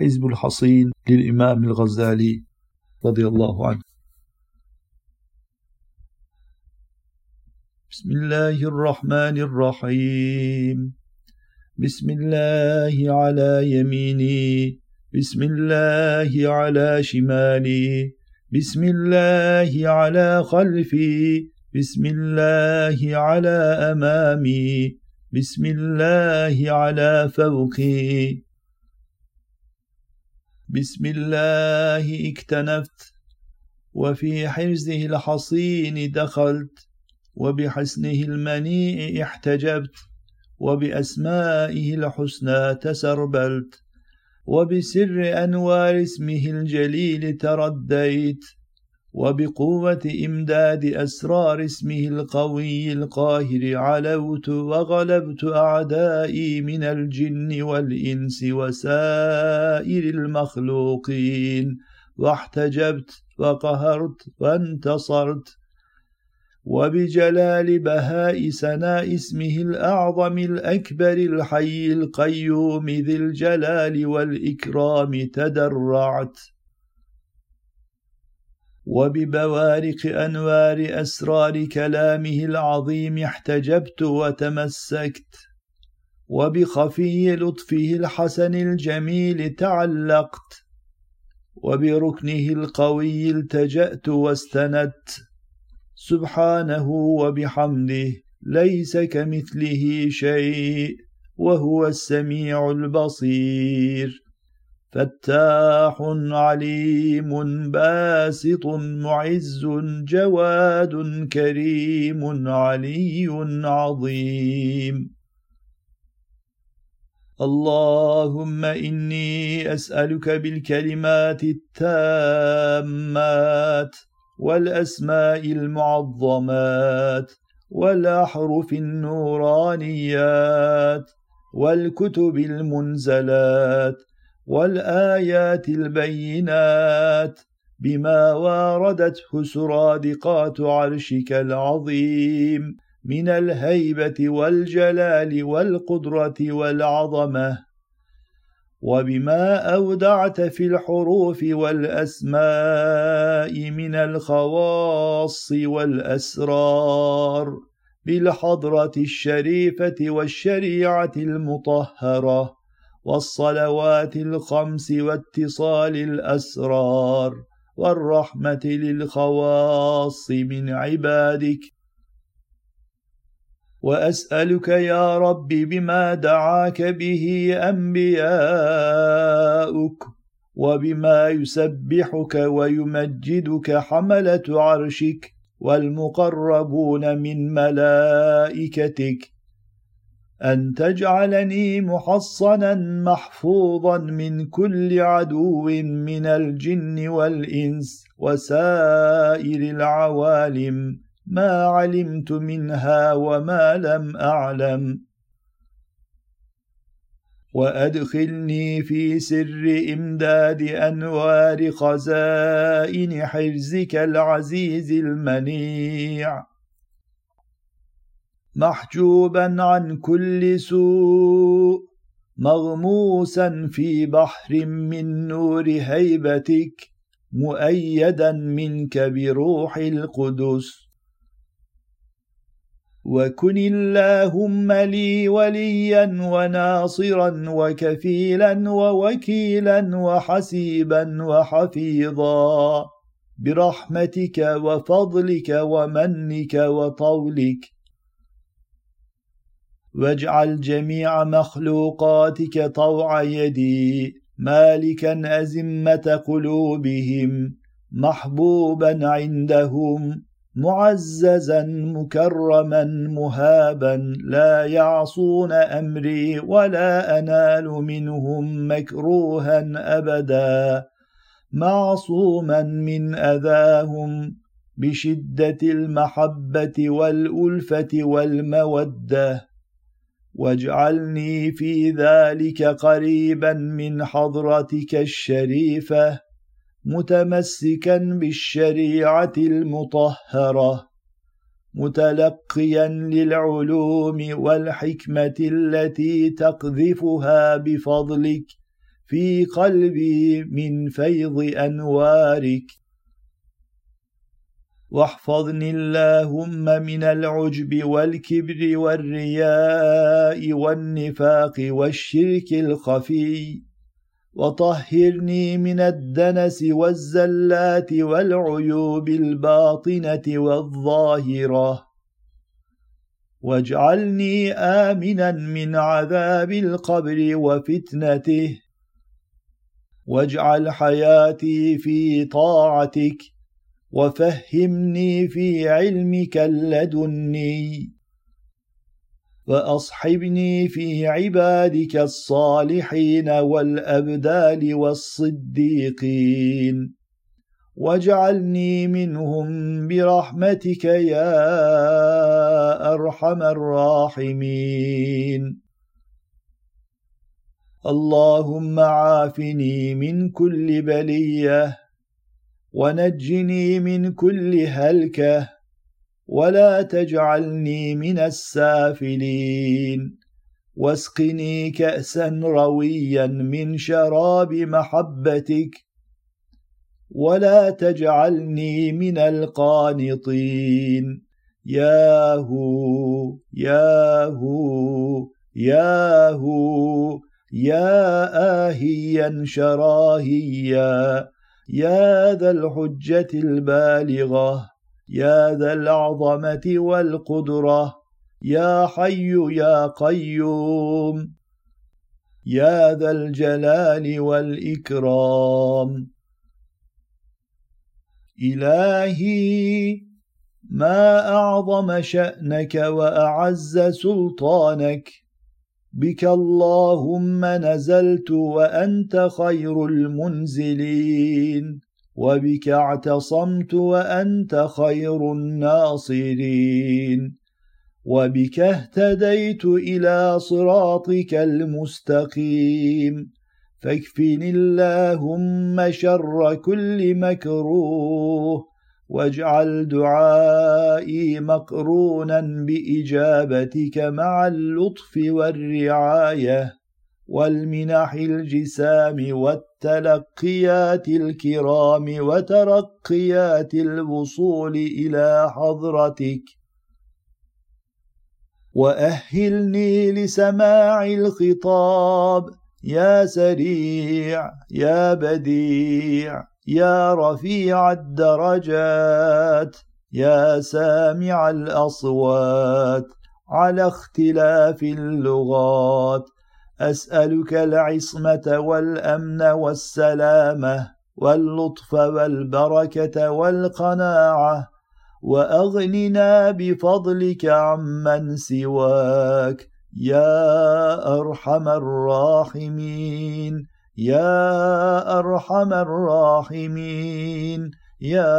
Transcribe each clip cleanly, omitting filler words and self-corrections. حِزْبُ الحصين للإمام الغزالي رضي الله عنه. بسم الله الرحمن الرحيم. بسم الله على يميني، بسم الله على شمالي، بسم الله على خلفي، بسم الله على أمامي، بسم الله على فوقي. بسم الله اكتنفت، وفي حرزه الحصين دخلت، وبحسنه المنيء احتجبت، وبأسمائه الحسنى تسربلت، وبسر أنوار اسمه الجليل ترديت، وبقوة إمداد أسرار اسمه القوي القاهر علوت، وغلبت أعدائي من الجن والإنس وسائر المخلوقين، واحتجبت وقهرت وانتصرت. وبجلال بهاء سناء اسمه الأعظم الأكبر الحي القيوم ذي الجلال والإكرام تدرعت، وببوارق أنوار أسرار كلامه العظيم احتجبت وتمسكت، وبخفي لطفه الحسن الجميل تعلقت، وبركنه القوي التجأت واستندت. سبحانه وبحمده، ليس كمثله شيء، وهو السميع البصير، فتاح عليم باسط معز جواد كريم علي عظيم. اللهم إني أسألك بالكلمات التامات والأسماء المعظمات والأحرف النورانيات والكتب المنزلات والآيات البينات، بما واردته سرادقات عرشك العظيم من الهيبة والجلال والقدرة والعظمة، وبما أودعت في الحروف والأسماء من الخواص والأسرار، بالحضرة الشريفة والشريعة المطهرة والصلوات الخمس واتصال الأسرار، والرحمة للخواص من عبادك. وأسألك يا رب بما دعاك به أنبياؤك، وبما يسبحك ويمجدك حملة عرشك والمقربون من ملائكتك، أن تجعلني محصنا محفوظا من كل عدو من الجن والإنس وسائر العوالم، ما علمت منها وما لم أعلم. وأدخلني في سر إمداد أنوار خزائن حرزك العزيز المنيع، محجوبا عن كل سوء، مغموسا في بحر من نور هيبتك، مؤيدا منك بروح القدس. وكن اللهم لي وليا وناصرا وكفيلا ووكيلا وحسيبا وحفيظا، برحمتك وفضلك ومنك وطولك. واجعل جميع مخلوقاتك طوع يدي، مالكا أزمة قلوبهم، محبوبا عندهم، معززا مكرما مهابا، لا يعصون أمري ولا أنال منهم مكروها أبدا، معصوما من أذاهم بشدة المحبة والألفة والمودة. واجعلني في ذلك قريبا من حضرتك الشريفة، متمسكا بالشريعة المطهرة، متلقيا للعلوم والحكمة التي تقذفها بفضلك في قلبي من فيض أنوارك واحفظني اللهم من العجب والكبر والرياء والنفاق والشرك الخفي وطهرني من الدنس والزلات والعيوب الباطنة والظاهرة واجعلني آمنا من عذاب القبر وفتنته واجعل حياتي في طاعتك وفهمني في علمك اللدني وأصحبني في عبادك الصالحين والأبدال والصديقين واجعلني منهم برحمتك يا أرحم الراحمين اللهم عافني من كل بلية ونجني من كل هلكة ولا تجعلني من السافلين واسقني كأسا رويا من شراب محبتك ولا تجعلني من القانطين يا هو يا هو يا هو يا آهيا شراهيا يا ذا الحجة البالغة يا ذا العظمة والقدرة يا حي يا قيوم يا ذا الجلال والإكرام إلهي ما أعظم شأنك وأعز سلطانك بك اللهم نزلت وأنت خير المنزلين وبك اعتصمت وأنت خير الناصرين وبك اهتديت إلى صراطك المستقيم فاكفني اللهم شر كل مكروه واجعل دعائي مقرونا بإجابتك مع اللطف والرعاية والمنح الجسام والتلقيات الكرام وترقيات الوصول إلى حضرتك وأهلني لسماع الخطاب يا سريع يا بديع يا رفيع الدرجات يا سامع الأصوات على اختلاف اللغات أسألك العصمة والأمن والسلامة واللطف والبركة والقناعة وأغننا بفضلك عمن سواك يا أرحم الراحمين يا أرحم الراحمين يا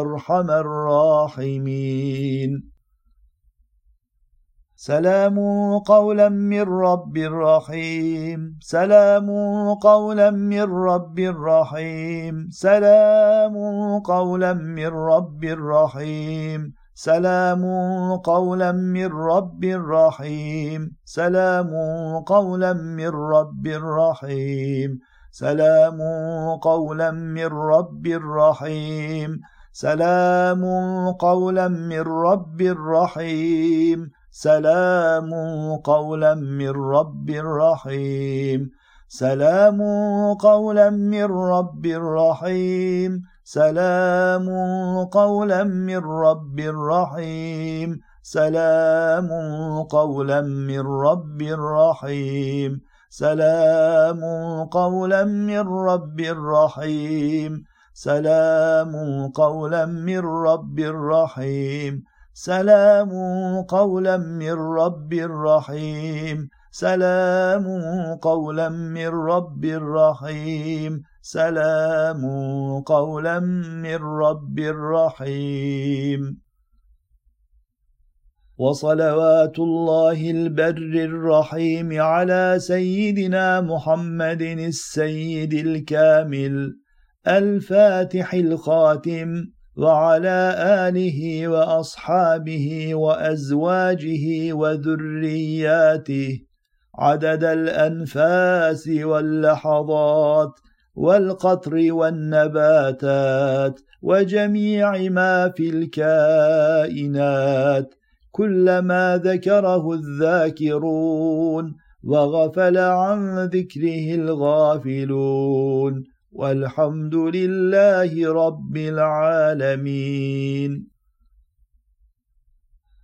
أرحم الراحمين سلام قولا من رب رحيم سلام قولا من رب رحيم سلام قولا من رب رحيم سلام قولا من رب رحيم سلام قولا من رب رحيم سلام قولا من رب رحيم سلام قولا من رب رحيم سلام قولا من رب رحيم سلام قولا من رب رحيم سلام قولا من رب رحيم سلام قولا من رب رحيم سلام قولا من رب رحيم سلام قولا من رب رحيم سلام قولا من رب رحيم سلام قولا من رب رحيم سلام قولا من رب رحيم وصلوات الله البر الرحيم على سيدنا محمد السيد الكامل الفاتح الخاتم وعلى آله وأصحابه وأزواجه وذرياته عدد الأنفاس واللحظات والقطر والنباتات وجميع ما في الكائنات كلما ذكره الذاكرون وغفل عن ذكره الغافلون والحمد لله رب العالمين.